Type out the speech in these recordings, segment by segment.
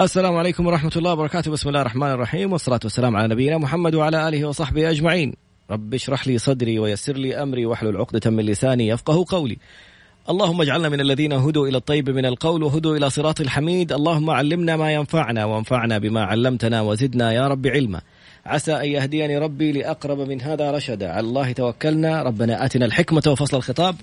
السلام عليكم ورحمة الله وبركاته. بسم الله الرحمن الرحيم، والصلاة والسلام على نبينا محمد وعلى آله وصحبه أجمعين. رب اشرح لي صدري ويسر لي أمري واحلل عقدة من لساني يفقه قولي. اللهم اجعلنا من الذين هدوا إلى الطيب من القول وهدوا إلى صراط الحميد. اللهم علمنا ما ينفعنا وانفعنا بما علمتنا وزدنا يا رب علما. عسى أن يهديني ربي لأقرب من هذا رشدا. على الله توكلنا. ربنا آتنا الحكمة وفصل الخطاب.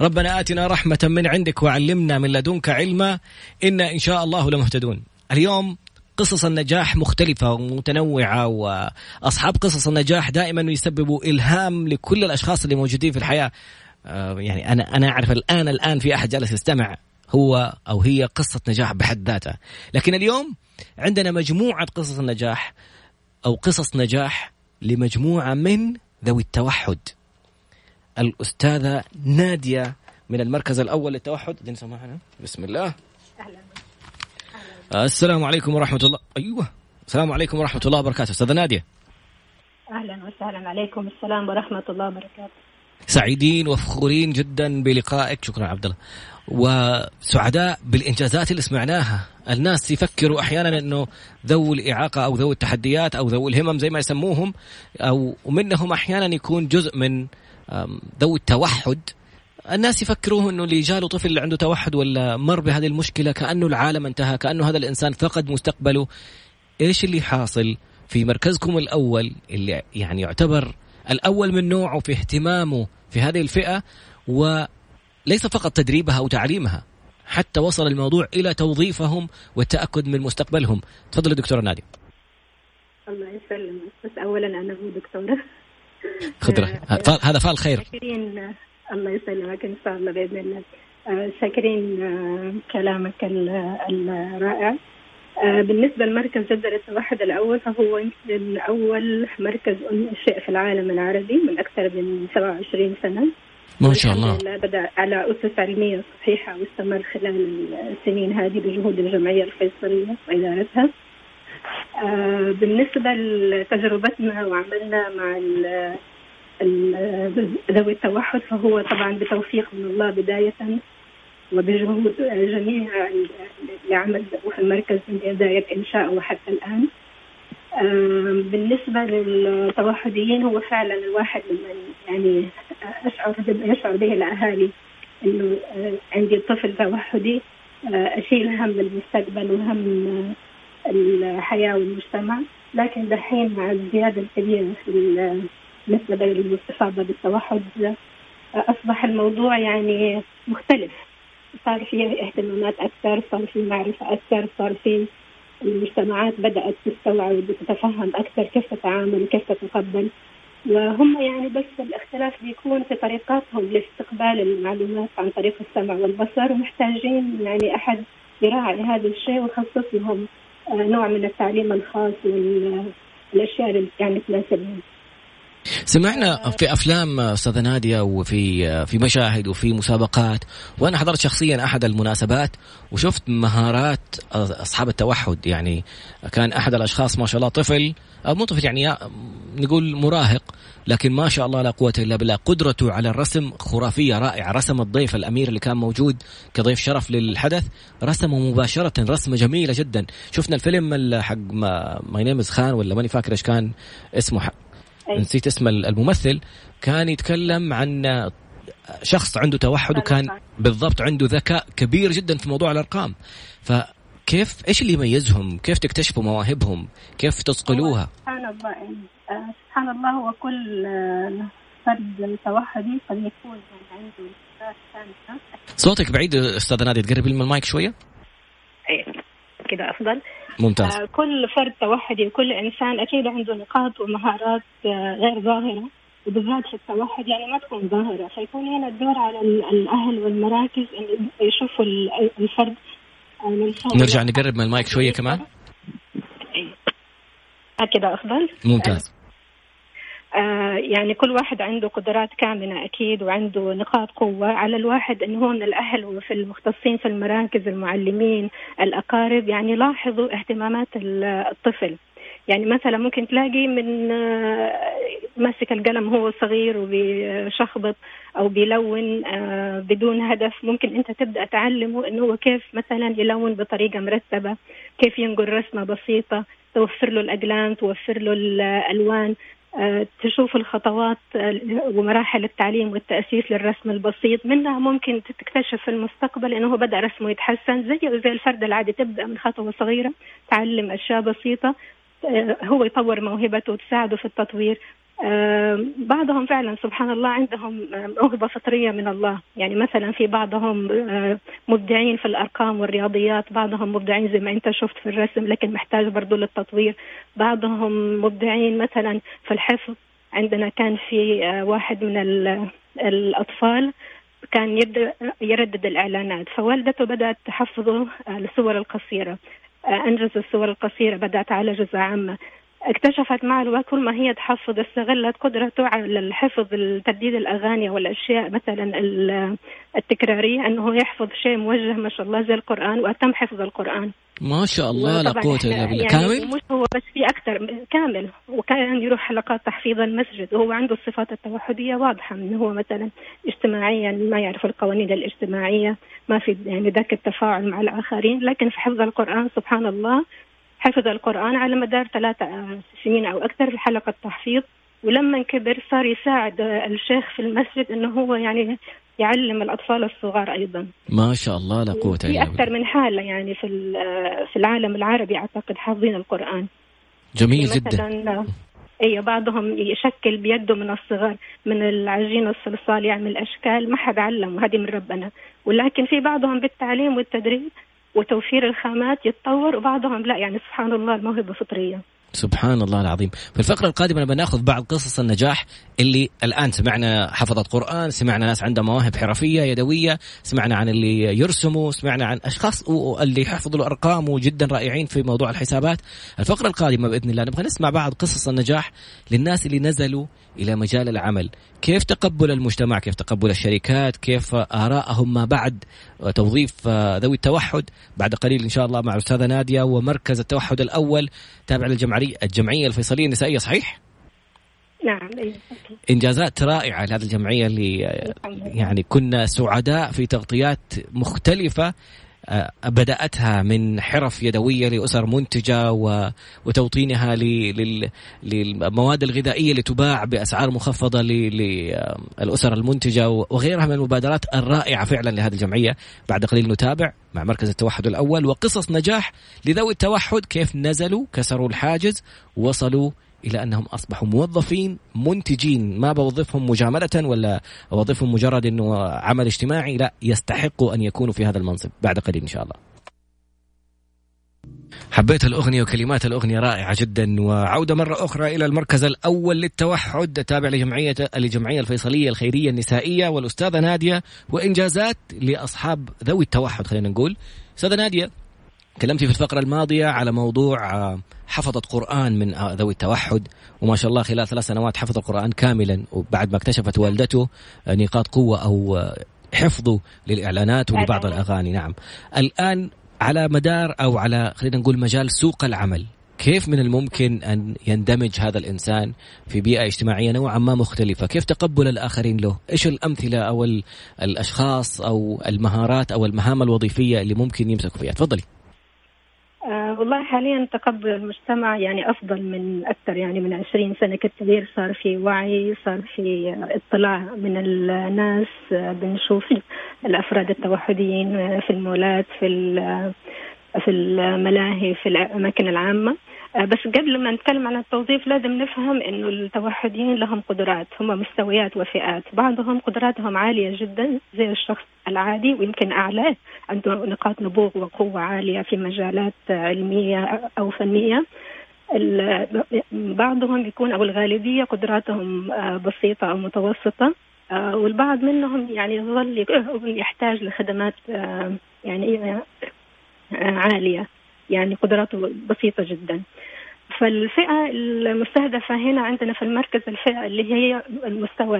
ربنا آتنا رحمة من عندك وعلمنا من لدنك علما. إنا إن شاء الله لمهتدون. اليوم قصص النجاح مختلفة ومتنوعة، وأصحاب قصص النجاح دائما يسببوا إلهام لكل الأشخاص اللي موجودين في الحياة. يعني أنا أعرف الآن في أحد جالس يستمع هو أو هي قصة نجاح بحد ذاتها، لكن اليوم عندنا مجموعة قصص النجاح أو قصص نجاح لمجموعة من ذوي التوحد. الأستاذة نادية من المركز الأول للتوحد، دين سماحنا. بسم الله. أهلا. السلام عليكم ورحمة الله. أيوة، السلام عليكم ورحمة الله وبركاته. أستاذة نادية أهلا وسهلا. عليكم السلام ورحمة الله وبركاته. سعيدين وفخورين جدا بلقائك. شكرا عبدالله، وسعداء بالإنجازات اللي سمعناها. الناس يفكروا أحيانا أنه ذو الإعاقة أو ذو التحديات أو ذو الهمم زي ما يسموهم، أو منهم أحيانا يكون جزء من ذو التوحد. الناس يفكروه أنه اللي جاله طفل عنده توحد ولا مر بهذه المشكلة كأنه العالم انتهى، كأنه هذا الإنسان فقد مستقبله. إيش اللي حاصل في مركزكم الأول اللي يعني يعتبر الأول من نوعه في اهتمامه في هذه الفئة، وليس فقط تدريبها أو تعليمها، حتى وصل الموضوع إلى توظيفهم والتأكد من مستقبلهم؟ تفضل دكتورة نادية. الله يسلم. بس أولا أنا هو دكتورة خضرة. هذا فعل خير. الله يسلمك إن شاء الله بإذن الله. شاكرين كلامك الرائع. بالنسبة لمركز جدة للتوحد الأول، فهو يمكن أول مركز أنشئ في العالم العربي من أكثر من 27 سنة ما شاء الله. بدأ على أسس علمية صحيحة واستمر خلال السنين هذه بجهود الجمعية الفيصلية وإدارتها. بالنسبة لتجربتنا وعملنا مع ذوي التوحد، فهو طبعا بتوفيق من الله بداية وبجهود جميع اللي عمل في المركز من بداية إنشاءه وحتى الآن. بالنسبة للتوحديين، هو فعلا الواحد ممن يعني يشعر به الأهالي إنه عندي طفل توحدي، أشيل هم المستقبل وهم الحياة والمجتمع. لكن دحين مع الزيادة الكبيرة في نسبة المستفاضة بالتوحد، أصبح الموضوع يعني مختلف. صار فيه اهتمامات أكثر، صار فيه معرفة أكثر، صار فيه المجتمعات بدأت تستوعب وتتفهم أكثر كيف تتعامل وكيف تتقبل. وهم يعني بس الاختلاف بيكون في طريقاتهم لاستقبال المعلومات عن طريق السمع والبصر، ومحتاجين يعني أحد يراعي هذا الشيء ويخصص لهم نوع من التعليم الخاص والأشياء اللي يعني تناسبهم. سمعنا في أفلام أستاذة نادية وفي مشاهد وفي مسابقات، وأنا حضرت شخصيا أحد المناسبات وشفت مهارات أصحاب التوحد. يعني كان أحد الأشخاص ما شاء الله طفل أو مو طفل، يعني نقول مراهق، لكن ما شاء الله لا قوة إلا بالله، قدرته على الرسم خرافية رائعة. رسم الضيف الأمير اللي كان موجود كضيف شرف للحدث، رسمه مباشرة رسمة جميلة جدا. شفنا الفيلم حق ماي نيمز خان ولا ماني فاكر إيش كان اسمه، نسيت اسم الممثل. كان يتكلم عن شخص عنده توحد وكان بالضبط عنده ذكاء كبير جدا في موضوع الأرقام. فكيف إيش اللي يميزهم؟ كيف تكتشفوا مواهبهم؟ كيف تصقلوها؟ سبحان الله هو كل فرد توحدي قد يكون عنده ثانية. صوتك بعيد أستاذة نادية، تقربي من المايك شوية. كده أفضل. ممتاز. كل فرد توحدي وكل إنسان أكيد عنده نقاط ومهارات غير ظاهرة، وبالذات في التوحد يعني ما تكون ظاهرة. فيكون هنا الدور على الأهل والمراكز أن يشوفوا الفرد. نرجع نقرب من المايك شوية كمان. كده أفضل. ممتاز. يعني كل واحد عنده قدرات كامنة أكيد وعنده نقاط قوة. على الواحد أنه هو من الأهل وفي المختصين في المراكز، المعلمين، الأقارب، يعني لاحظوا اهتمامات الطفل. يعني مثلا ممكن تلاقي من ماسك القلم هو صغير وبيشخبط أو بيلون بدون هدف، ممكن أنت تبدأ تعلمه أنه كيف مثلا يلون بطريقة مرتبة، كيف ينقل رسمة بسيطة، توفر له الأقلام، توفر له الألوان، تشوف الخطوات ومراحل التعليم والتأسيس للرسم البسيط. منها ممكن تكتشف في المستقبل أنه بدأ رسمه يتحسن زي الفرد العادي، تبدأ من خطوة صغيرة، تعلم أشياء بسيطة هو يطور موهبته وتساعده في التطوير. بعضهم فعلا سبحان الله عندهم موهبة فطرية من الله، يعني مثلا في بعضهم مبدعين في الأرقام والرياضيات، بعضهم مبدعين زي ما أنت شفت في الرسم لكن محتاج برضو للتطوير، بعضهم مبدعين مثلا في الحفظ. عندنا كان في واحد من الأطفال كان يبدأ يردد الإعلانات، فوالدته بدأت تحفظه الصور القصيرة، أنجز الصور القصيرة، بدأت على جزء عامة. اكتشفت مع الوقت كل ما هي تحفظ استغلت قدرته على الحفظ، ترديد الأغاني والأشياء مثلا التكرارية، أنه يحفظ شيء موجه ما شاء الله زي القرآن، وأتم حفظ القرآن ما شاء الله لا قوة إلا بالله. كامل مش هو بس، في أكثر كامل، وكان يروح حلقات تحفيظ المسجد، وهو عنده الصفات التوحدية واضحة، إنه هو مثلا اجتماعيا ما يعرف القوانين الاجتماعية، ما في يعني ذاك التفاعل مع الآخرين، لكن في حفظ القرآن سبحان الله حفظ القرآن على مدار 3 سنين أو أكثر في حلقة تحفيظ. ولما كبر صار يساعد الشيخ في المسجد إنه هو يعني يعلم الأطفال الصغار أيضا. ما شاء الله لا قوة إلا بالله. في أكثر من حالة يعني في العالم العربي أعتقد حافظين القرآن. جميل جدا. أي بعضهم يشكل بيده من الصغر، من العجين الصلصال يعمل أشكال، ما حد علمه، هذه من ربنا. ولكن في بعضهم بالتعليم والتدريب وتوفير الخامات يتطور، وبعضهم لا، يعني سبحان الله الموهبة فطرية. سبحان الله العظيم. في الفقرة القادمة بناخذ بعض قصص النجاح اللي الآن سمعنا حفظت قرآن، سمعنا ناس عندها مواهب حرفية يدوية، سمعنا عن اللي يرسموا، سمعنا عن أشخاص واللي يحفظوا الأرقام وجدا رائعين في موضوع الحسابات. الفقرة القادمة بإذن الله نبغى نسمع بعض قصص النجاح للناس اللي نزلوا إلى مجال العمل، كيف تقبل المجتمع، كيف تقبل الشركات، كيف آراءهم ما بعد توظيف ذوي التوحد. بعد قليل إن شاء الله مع الأستاذة نادية ومركز التوحد الأول تابع الجمعية الفيصلية النسائية، صحيح؟ نعم. إنجازات رائعة لهذه الجمعية اللي يعني كنا سعداء في تغطيات مختلفة بدأتها من حرف يدوية لأسر منتجة وتوطينها للمواد الغذائية اللي تباع بأسعار مخفضة للأسر المنتجة وغيرها من المبادرات الرائعة فعلا لهذه الجمعية. بعد قليل نتابع مع مركز التوحد الأول وقصص نجاح لذوي التوحد، كيف نزلوا كسروا الحاجز وصلوا إلى أنهم أصبحوا موظفين منتجين. ما بوظفهم مجاملة ولا أوظفهم مجرد أنه عمل اجتماعي، لا، يستحقوا أن يكونوا في هذا المنصب. بعد قليل إن شاء الله. حبيت الأغنية وكلمات الأغنية رائعة جدا. وعودة مرة أخرى إلى المركز الأول للتوحد تابع لجمعية الفيصلية الخيرية النسائية والأستاذة نادية وإنجازات لأصحاب ذوي التوحد. خلينا نقول أستاذة نادية، تكلمتي في الفقرة الماضية على موضوع حفظت قرآن من ذوي التوحد، وما شاء الله خلال 3 سنوات حفظ القرآن كاملا، وبعد ما اكتشفت والدته نقاط قوة أو حفظه للإعلانات ولبعض الأغاني. نعم. الآن على مدار أو على خلينا نقول مجال سوق العمل، كيف من الممكن أن يندمج هذا الإنسان في بيئة اجتماعية نوعا ما مختلفة؟ كيف تقبل الآخرين له؟ إيش الأمثلة أو الأشخاص أو المهارات أو المهام الوظيفية اللي ممكن يمسكوا فيها؟ تفضلي. والله حاليا تقبل المجتمع يعني أفضل من أكثر، يعني من 20 سنة كتير، صار في وعي، صار في اطلاع من الناس. بنشوف الأفراد التوحديين في المولات، في الملاهي، في الأماكن العامة. بس قبل ما نتكلم عن التوظيف لازم نفهم إنه التوحديين لهم قدرات، هم مستويات وفئات. بعضهم قدراتهم عالية جدا زي الشخص العادي ويمكن أعلى، عنده نقاط نبوغ وقوة عالية في مجالات علمية أو فنية. بعضهم يكون أو الغالبية قدراتهم بسيطة أو متوسطة، والبعض منهم يعني يظل يحتاج لخدمات يعني عالية، يعني قدراته بسيطة جدا. فالفئة المستهدفة هنا عندنا في المركز الفئة اللي هي المستوى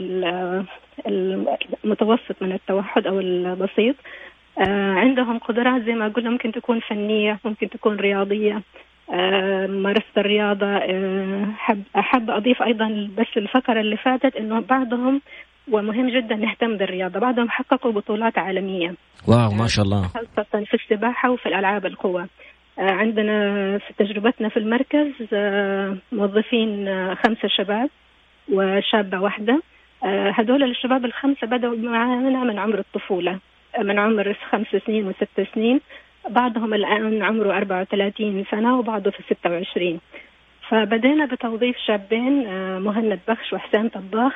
المتوسط من التوحد أو البسيط، عندهم قدرات زي ما قلنا ممكن تكون فنية، ممكن تكون رياضية، مارست الرياضة. أحب أضيف أيضا بس الفقرة اللي فاتت أنه بعضهم ومهم جدا نهتم بالرياضة، بعضهم حققوا بطولات عالمية. واو ما شاء الله، خاصة في السباحة وفي الألعاب القوى. عندنا في تجربتنا في المركز موظفين 5 شباب وشابة واحدة. هدول الشباب الخمسة بدأوا معنا من عمر الطفولة، من عمر 5 سنين و6 سنين، بعضهم الآن عمره 34 سنة وبعضه في 26. فبدأنا بتوظيف شابين، مهند بخش وحسين طباخ.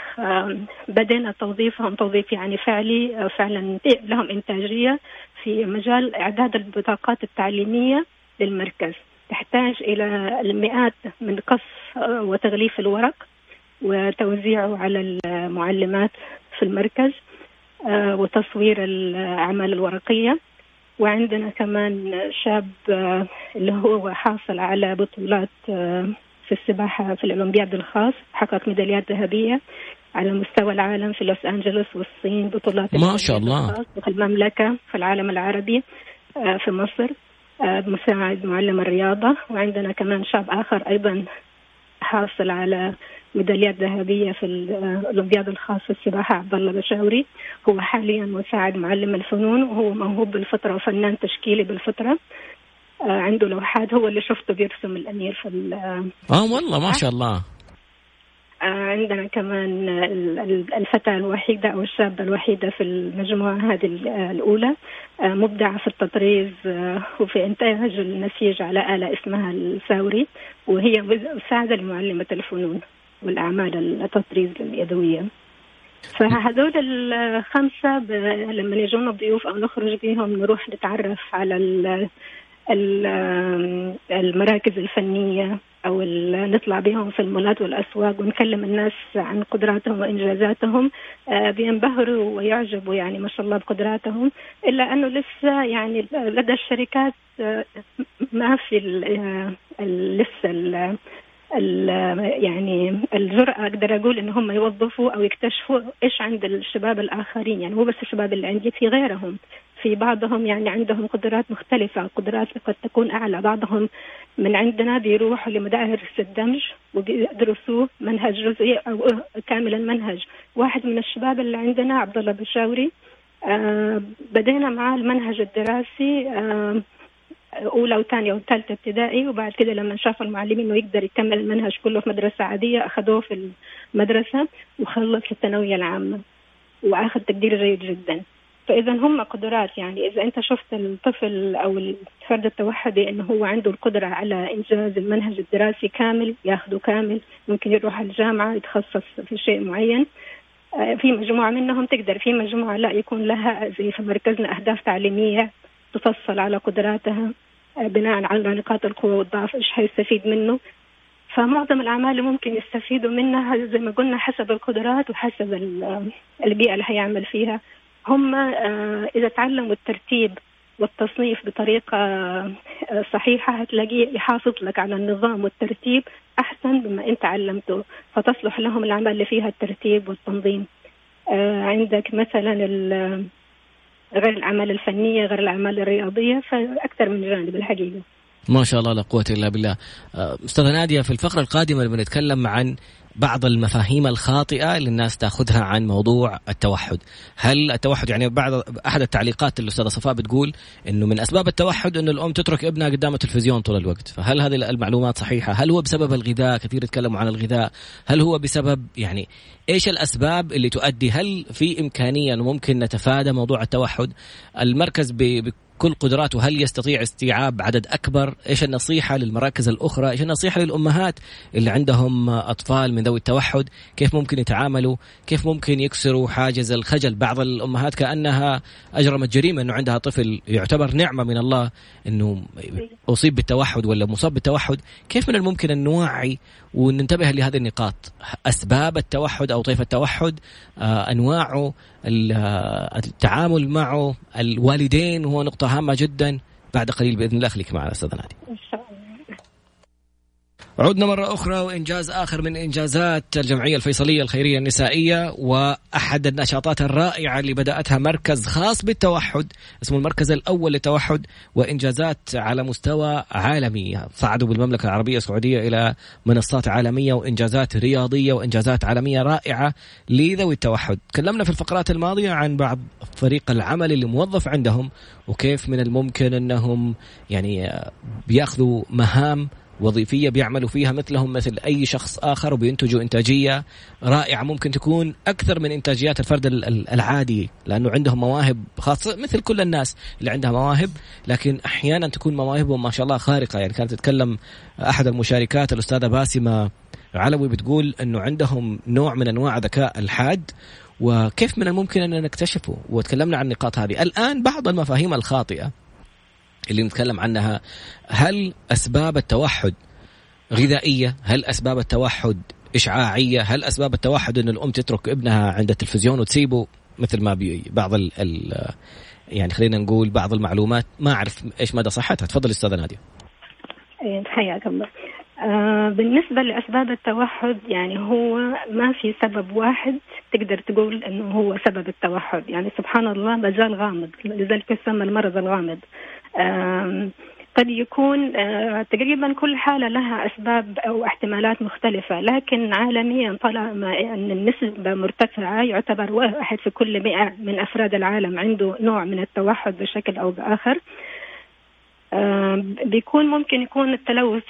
بدأنا توظيفهم توظيف يعني فعلي، فعلا لهم إنتاجية في مجال إعداد البطاقات التعليمية للمركز. تحتاج إلى المئات من قص وتغليف الورق وتوزيعه على المعلمات في المركز وتصوير الأعمال الورقية. وعندنا كمان شاب اللي هو حاصل على بطولات في السباحة في الأولمبياد الخاص، حقق ميداليات ذهبية على مستوى العالم في لوس أنجلوس والصين، بطولات ما شاء الله في المملكة، في العالم العربي، في مصر، مساعد معلم الرياضة. وعندنا كمان شاب آخر أيضا حاصل على ميداليات ذهبية في الأولمبياد الخاص في السباحة، عبدالله بشاوري. هو حاليا مساعد معلم الفنون وهو موهوب بالفطرة وفنان تشكيلي بالفطرة. عنده لوحات، هو اللي شفته بيرسم الأمير في والله ما شاء الله. عندنا كمان الفتاة الوحيدة أو الشابة الوحيدة في المجموعة هذه الأولى، مبدعة في التطريز وفي إنتاج النسيج على آلة اسمها الفاوري، وهي مساعدة لمعلمة الفنون والأعمال التطريز اليدوية. فهذول 5 لما يجونا ضيوف أو نخرج بيهم نروح نتعرف على المراكز الفنية، أو نطلع بهم في المولات والأسواق ونكلم الناس عن قدراتهم وإنجازاتهم. بينبهروا ويعجبوا يعني ما شاء الله بقدراتهم، إلا أنه لسه يعني لدى الشركات ما في لسه يعني الجرأة أقدر أقول إن هم يوظفوا أو يكتشفوا إيش عند الشباب الآخرين. يعني مو بس الشباب اللي عندي، في غيرهم، في بعضهم يعني عندهم قدرات مختلفة، قدرات قد تكون أعلى. بعضهم من عندنا بيروحوا لمدارس الدمج وبيدرسوا منهج جزئي أو كامل المنهج. واحد من الشباب اللي عندنا عبدالله بشاوري بدينا معاه المنهج الدراسي أولى وثانية وثالثة ابتدائي، وبعد كده لما شاف المعلمين إنه يقدر يكمل المنهج كله في مدرسة عادية أخذوه في المدرسة وخلص الثانوية العامة وأخذ تقدير جيد جدا. فإذا هم قدرات، يعني إذا أنت شفت الطفل أو الفرد التوحدي إنه هو عنده القدرة على إنجاز المنهج الدراسي كامل، يأخذه كامل، ممكن يروح الجامعة يتخصص في شيء معين. في مجموعة منهم تقدر، في مجموعة لا يكون لها زي في مركزنا أهداف تعليمية تفصل على قدراتها بناء على نقاط القوة والضعف، إيش هيستفيد منه. فمعظم الأعمال ممكن يستفيدوا منها زي ما قلنا حسب القدرات وحسب البيئة اللي هيعمل فيها. هم إذا تعلموا الترتيب والتصنيف بطريقة صحيحة هتلاقيه يحافظ لك على النظام والترتيب أحسن بما أنت علمته، فتصلح لهم الأعمال اللي فيها الترتيب والتنظيم. عندك مثلا غير الأعمال الفنية، غير الأعمال الرياضية، فأكثر من جانب الحقيقة. ما شاء الله لا قوة إلا بالله. أستاذة نادية، في الفقرة القادمة بنتكلم عن بعض المفاهيم الخاطئة اللي الناس تأخذها عن موضوع التوحد. هل التوحد يعني أحد التعليقات اللي الأستاذة صفاء بتقول إنه من أسباب التوحد إنه الأم تترك ابنها قدام التلفزيون طول الوقت، فهل هذه المعلومات صحيحة؟ هل هو بسبب الغذاء؟ كثير يتكلموا عن الغذاء. هل هو بسبب يعني إيش الأسباب اللي تؤدي؟ هل في إمكانية إنه ممكن نتفادى موضوع التوحد؟ المركز كل قدراته هل يستطيع استيعاب عدد أكبر؟ إيش النصيحة للمراكز الأخرى؟ إيش النصيحة للأمهات اللي عندهم أطفال من ذوي التوحد؟ كيف ممكن يتعاملوا؟ كيف ممكن يكسروا حاجز الخجل؟ بعض الأمهات كأنها أجرمت جريمة أنه عندها طفل يعتبر نعمة من الله أنه أصيب بالتوحد ولا مصاب بالتوحد. كيف من الممكن أن نوعي وننتبه لهذه النقاط؟ أسباب التوحد أو طيف التوحد، أنواعه، التعامل معه، الوالدين، هو نقطة هامة جدا. بعد قليل بإذن الله خليك معنا أستاذ نادية. عدنا مرة أخرى وإنجاز آخر من إنجازات الجمعية الفيصلية الخيرية النسائية، وأحد النشاطات الرائعة اللي بدأتها مركز خاص بالتوحد اسمه المركز الأول للتوحد، وإنجازات على مستوى عالمي، صعدوا بالمملكة العربية السعودية إلى منصات عالمية وإنجازات رياضية وإنجازات عالمية رائعة لذوي التوحد. تكلمنا في الفقرات الماضية عن بعض فريق العمل اللي موظف عندهم وكيف من الممكن أنهم يعني بيأخذوا مهام وظيفية بيعملوا فيها مثلهم مثل أي شخص آخر، وبينتجوا إنتاجية رائعة ممكن تكون أكثر من إنتاجيات الفرد العادي، لأنه عندهم مواهب خاصة مثل كل الناس اللي عندها مواهب، لكن أحيانا تكون مواهبهم ما شاء الله خارقة. يعني كانت تتكلم أحد المشاركات الأستاذة باسمة علوي بتقول أنه عندهم نوع من أنواع ذكاء الحاد، وكيف من الممكن أن نكتشفه، وتكلمنا عن النقاط هذه. الآن بعض المفاهيم الخاطئة اللي نتكلم عنها، هل أسباب التوحد غذائية؟ هل أسباب التوحد إشعاعية؟ هل أسباب التوحد أن الأم تترك ابنها عند التلفزيون وتسيبه مثل ما بعض يعني خلينا نقول بعض المعلومات ما أعرف إيش مدى صحتها؟ تفضل أستاذة نادية. حياك الله. بالنسبة لأسباب التوحد، يعني هو ما في سبب واحد تقدر تقول أنه هو سبب التوحد، يعني سبحان الله مجال غامض، لذلك يسمى المرض الغامض. قد يكون تقريبا كل حالة لها أسباب أو احتمالات مختلفة، لكن عالميا طالما أن النسبة مرتفعة يعتبر واحد في كل 100 من أفراد العالم عنده نوع من التوحد بشكل أو بآخر. بيكون ممكن يكون التلوث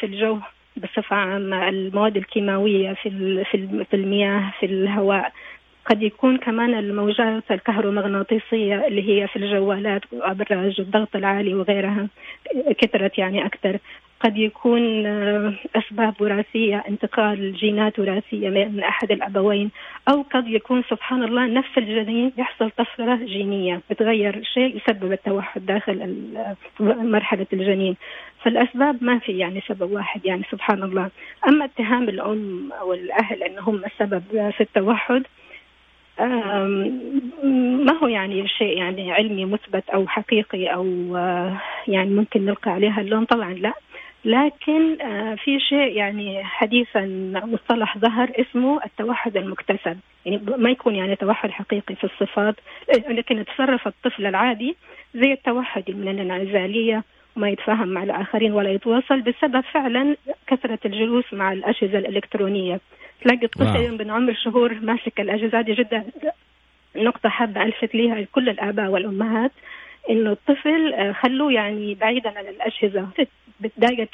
في الجو بصفة عامة، المواد الكيماوية في المياه، في الهواء، قد يكون كمان الموجات الكهرومغناطيسية اللي هي في الجوالات وأبراج الضغط العالي وغيرها كثرت يعني أكثر. قد يكون أسباب وراثية، انتقال جينات وراثية من أحد الأبوين، أو قد يكون سبحان الله نفس الجنين يحصل طفرة جينية بتغير شيء يسبب التوحد داخل مرحلة الجنين. فالأسباب ما في يعني سبب واحد، يعني سبحان الله. أما اتهام الأم والأهل أنهم السبب في التوحد، ما هو يعني شيء يعني علمي مثبت أو حقيقي أو يعني ممكن نلقى عليها اللون، طبعا لا. لكن في شيء يعني حديثا مصطلح ظهر اسمه التوحد المكتسب، يعني ما يكون يعني توحد حقيقي في الصفات، لكن يتصرف الطفل العادي زي التوحد من الانعزالية وما يتفاهم مع الآخرين ولا يتواصل بسبب فعلا كثرة الجلوس مع الأجهزة الإلكترونية. تلاقي الطفل من عمر شهور ماسك الأجهزة دي. جدا نقطة حابة ألفت ليها كل الآباء والأمهات، إنه الطفل خلوه يعني بعيدا عن الأجهزة بداية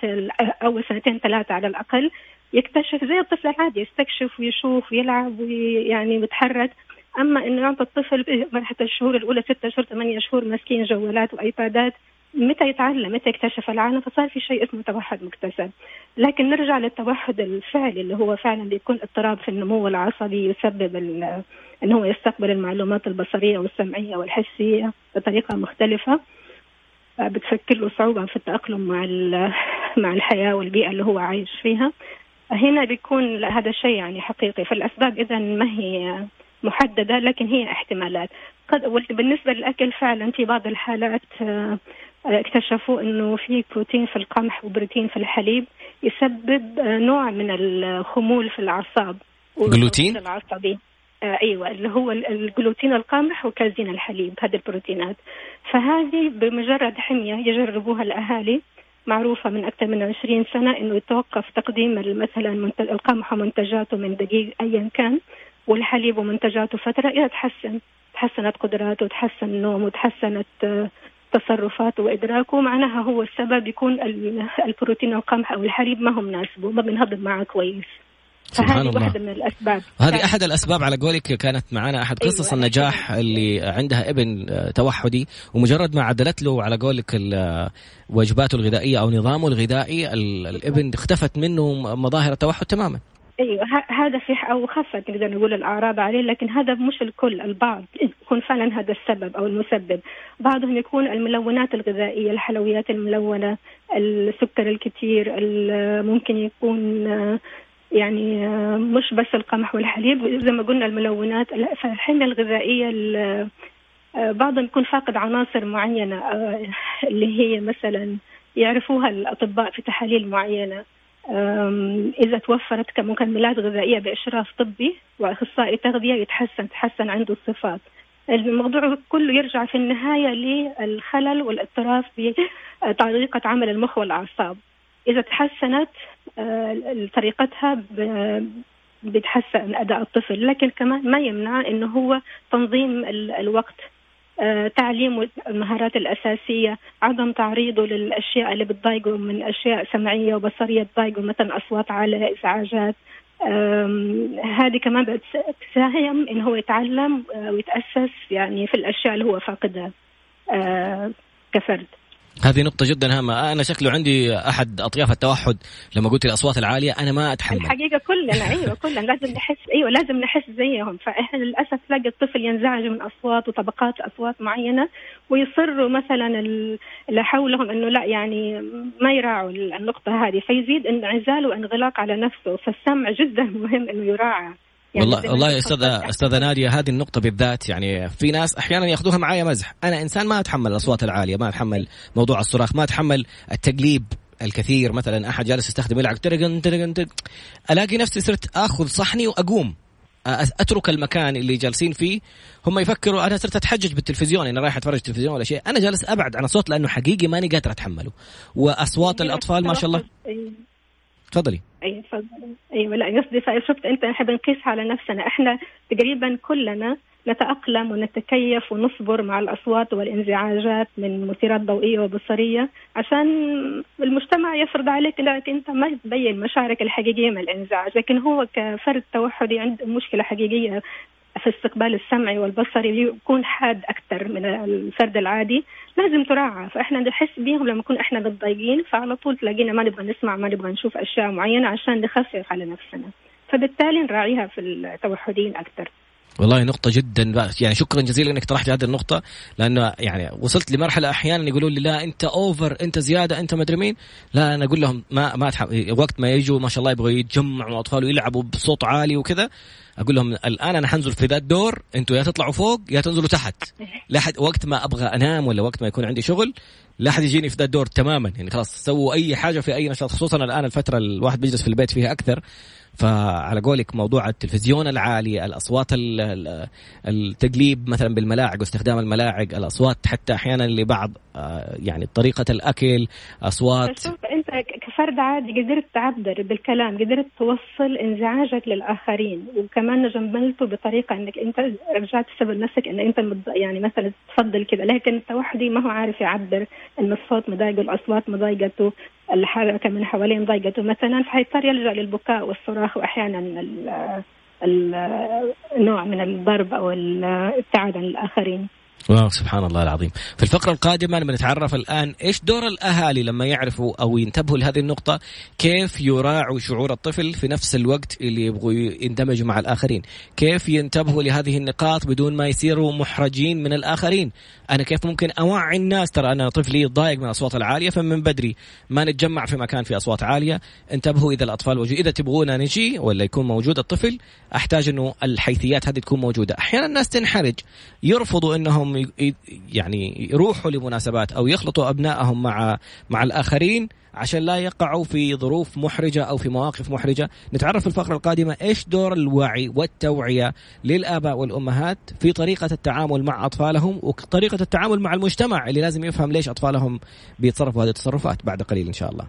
أول 2-3 على الأقل، يكتشف زي الطفل العادي، يستكشف ويشوف ويلعب ويعني متحرك. أما إنه يعطي الطفل مرحلة الشهور الأولى 6-8 شهور ماسكين جوالات وأيبادات، متى يتعلم، متى يكتشف العالم، فصار في شيء اسمه توحد مكتسب. لكن نرجع للتوحد الفعلي اللي هو فعلا بيكون اضطراب في النمو العصبي يسبب أنه هو يستقبل المعلومات البصرية والسمعية والحسية بطريقة مختلفة، بتشكل له صعوبة في التأقلم مع الحياة والبيئة اللي هو عايش فيها. هنا بيكون هذا الشيء يعني حقيقي. فالأسباب إذا ما هي محددة، لكن هي احتمالات. بالنسبة للأكل فعلا في بعض الحالات اكتشفوا أنه في بروتين في القمح وبروتين في الحليب يسبب نوع من الخمول في الأعصاب. جلوتين؟ العصبي. أيوة، اللي هو الجلوتين القمح وكازين الحليب، هذه البروتينات. فهذه بمجرد حمية يجربوها الأهالي، معروفة من أكثر من 20 سنة أنه يتوقف تقديم مثلا القمح ومنتجاته من دقيق أيا كان، والحليب ومنتجاته فترة إلى تحسنت قدراته، تحسن نومه، تحسنت تصرفاته وإدراكه. معناها هو السبب يكون البروتين القمح أو الحليب ما هم ناسبه، ما بنهضم معه كويس. سبحان الله. واحدة من الأسباب، هذه أحد الأسباب. على قولك كانت معنا أحد قصص النجاح اللي عندها ابن توحدي، ومجرد ما عدلت له على قولك وجباته الغذائية أو نظامه الغذائي، الابن اختفت منه مظاهر التوحد تماما. ايوه، هذا في او خفت نقدر نقول الاعراض عليه، لكن هذا مش الكل. البعض يكون فعلا هذا السبب او المسبب. بعضهم يكون الملونات الغذائيه، الحلويات الملونه، السكر الكثير، ممكن يكون يعني مش بس القمح والحليب زي ما قلنا الملونات، فالحميه الغذائيه. بعضهم يكون فاقد عناصر معينه اللي هي مثلا يعرفوها الاطباء في تحاليل معينه، إذا توفرت كمكملات غذائية بإشراف طبي وأخصائي تغذية يتحسن عنده الصفات. الموضوع كله يرجع في النهاية للخلل والاضطراف بطريقة عمل المخ والأعصاب. إذا تحسنت طريقتها بتحسن أداء الطفل، لكن كمان ما يمنع إنه هو تنظيم الوقت، تعليم المهارات الأساسية، عدم تعريضه للأشياء اللي بتضايقه من أشياء سمعية وبصرية تضايقه مثلا أصوات عالية، إزعاجات. هذه كمان بتساهم إن هو يتعلم ويتأسس يعني في الأشياء اللي هو فاقدها كفرد. هذه نقطة جدا هامة. أنا شكله عندي أحد أطياف التوحد لما قلت الأصوات العالية أنا ما أتحمل. الحقيقة كلنا كلنا لازم نحس زيهم. فإحنا للأسف تلاقي الطفل ينزعج من أصوات وطبقات أصوات معينة، ويصروا مثلا اللي حولهم إنه لا يعني ما يراعوا النقطة هذه، فيزيد انعزال وانغلاق على نفسه. فالسمع جدا مهم إنه يراعى. يعني والله يا أستاذة نادية، هذه النقطة بالذات يعني في ناس أحيانا يأخذوها معايا مزح. أنا إنسان ما أتحمل الأصوات العالية، ما أتحمل موضوع الصراخ، ما أتحمل التقليب الكثير. مثلا أحد جالس يستخدم يلعب ترقن ترقن ترقن، ألاقي نفسي صرت أخذ صحني وأقوم، أترك المكان اللي جالسين فيه. هم يفكروا أنا صرت أتحجج بالتلفزيون، أنا رايح أتفرج تلفزيون ولا شيء، أنا جالس أبعد عن الصوت لأنه حقيقي ماني قادر أتحمله. وأصوات الأطفال ما شاء الله. تفضلي. أيوة لا قصدي شفت أنت، نحب نقيس على نفسنا. إحنا تقريبا كلنا نتأقلم ونتكيف ونصبر مع الأصوات والانزعاجات من مثيرات ضوئية وبصرية، عشان المجتمع يفرض عليك لأنك أنت ما تبين مشاعرك الحقيقية من الانزعاج. لكن هو كفرد توحدي عنده مشكلة حقيقية في الاستقبال السمعي والبصري، يكون حاد أكثر من الفرد العادي، لازم تراعى. فإحنا نحس بيهم لما نكون إحنا متضايقين، فعلى طول تلاقينا ما نبغى نسمع، ما نبغى نشوف أشياء معينة عشان نخفف على نفسنا، فبالتالي نراعيها في التوحدين أكثر. والله نقطة جدا بأس. يعني شكرا جزيلا إنك طرحت هذه النقطة، لأنه يعني وصلت لمرحلة أحيانا يقولون لي لا أنت أوفر، أنت زيادة، أنت مدري مين. لا أنا أقول لهم ما وقت ما يجوا ما شاء الله يبغوا يتجمعوا أطفال ويلعبوا بصوت عالي وكذا، أقول لهم الآن أنا حنزل في ذا الدور، أنتوا يا تطلعوا فوق يا تنزلوا تحت. لحد وقت ما أبغى أنام ولا وقت ما يكون عندي شغل لا حد يجيني في ذا الدور تماما. يعني خلاص سووا أي حاجة في أي نشاط، خصوصا الآن الفترة الواحد بيجلس في البيت فيها أكثر. فعلى قولك موضوع التلفزيون العالي، الأصوات التقليب مثلا بالملاعق واستخدام الملاعق، الأصوات حتى أحيانا لبعض يعني طريقة الأكل، أصوات. شوف أنت كفرد عادي قدرت تعبر بالكلام، قدرت توصل انزعاجك للآخرين، وكمان جملته بطريقة أنك أنت رجعت تسبب لنفسك أن أنت يعني مثلا تفضل كذا. لكن التوحدي ما هو عارف يعبر أن الصوت مضايقه، الأصوات مضايقته، الحركة من حوالين ضايقته مثلا، فهيضطر يلجأ للبكاء والصراخ، وأحيانا النوع من الضرب أو الابتعاد عن الآخرين. واو سبحان الله العظيم. في الفقرة القادمة بنتعرف الآن إيش دور الأهالي لما يعرفوا أو ينتبهوا لهذه النقطة، كيف يراعوا شعور الطفل في نفس الوقت اللي يبغوا يندمجوا مع الآخرين، كيف ينتبهوا لهذه النقاط بدون ما يصيروا محرجين من الآخرين. أنا كيف ممكن أوعي الناس ترى أنا طفلي يتضايق من الأصوات العالية، فمن بدري ما نتجمع في مكان فيه أصوات عالية. انتبهوا إذا الأطفال وجود، إذا تبغونا نجي ولا يكون موجود الطفل، أحتاج إنه الحيثيات هذه تكون موجودة. أحيانا الناس تنحرج، يرفضوا إنهم يعني يروحوا لمناسبات أو يخلطوا أبنائهم مع الآخرين عشان لا يقعوا في ظروف محرجة أو في مواقف محرجة. نتعرف في الفقرة القادمة إيش دور الوعي والتوعية للآباء والأمهات في طريقة التعامل مع أطفالهم وطريقة التعامل مع المجتمع اللي لازم يفهم ليش أطفالهم بيتصرفوا هذه التصرفات بعد قليل إن شاء الله.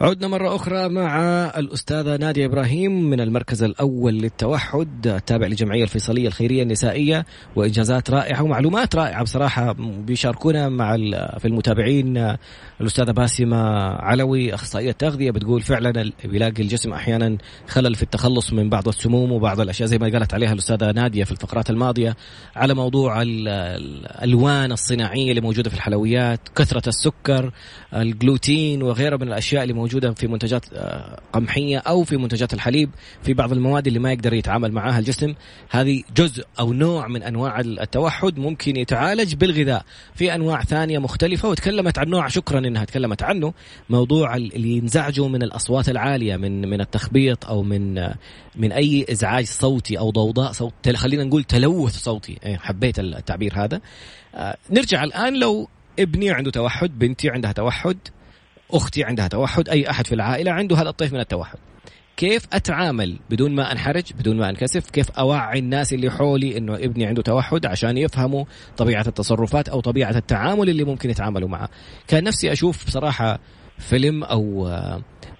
عدنا مرة أخرى مع الأستاذة نادية إبراهيم من المركز الأول للتوحد، التابع للجمعية الفيصلية الخيرية النسائية، وإنجازات رائعة ومعلومات رائعة بصراحة بيشاركونا مع في المتابعين. الأستاذة باسمة علوي أخصائية تغذية بتقول فعلا بيلاقي الجسم أحيانا خلل في التخلص من بعض السموم وبعض الأشياء زي ما قالت عليها الأستاذة نادية في الفقرات الماضية على موضوع الألوان الصناعية اللي موجودة في الحلويات، كثرة السكر، الجلوتين وغيره من الأشياء اللي موجودة في منتجات قمحية أو في منتجات الحليب، في بعض المواد اللي ما يقدر يتعامل معها الجسم. هذه جزء أو نوع من أنواع التوحد ممكن يتعالج بالغذاء. في أنواع ثانية مختلفة، وتكلمت عن نوع، شكرا إنها تكلمت عنه، موضوع اللي ينزعجوا من الأصوات العالية، من التخبيط أو من أي إزعاج صوتي أو ضوضاء صوت، خلينا نقول تلوث صوتي. حبيت التعبير هذا. نرجع الآن، لو ابني عنده توحد، بنتي عندها توحد، أختي عندها توحد، أي أحد في العائلة عنده هذا الطيف من التوحد، كيف أتعامل بدون ما أنحرج، بدون ما أنكسف؟ كيف أوعي الناس اللي حولي إنه ابني عنده توحد عشان يفهموا طبيعة التصرفات أو طبيعة التعامل اللي ممكن يتعاملوا معه؟ كان نفسي أشوف بصراحة فيلم أو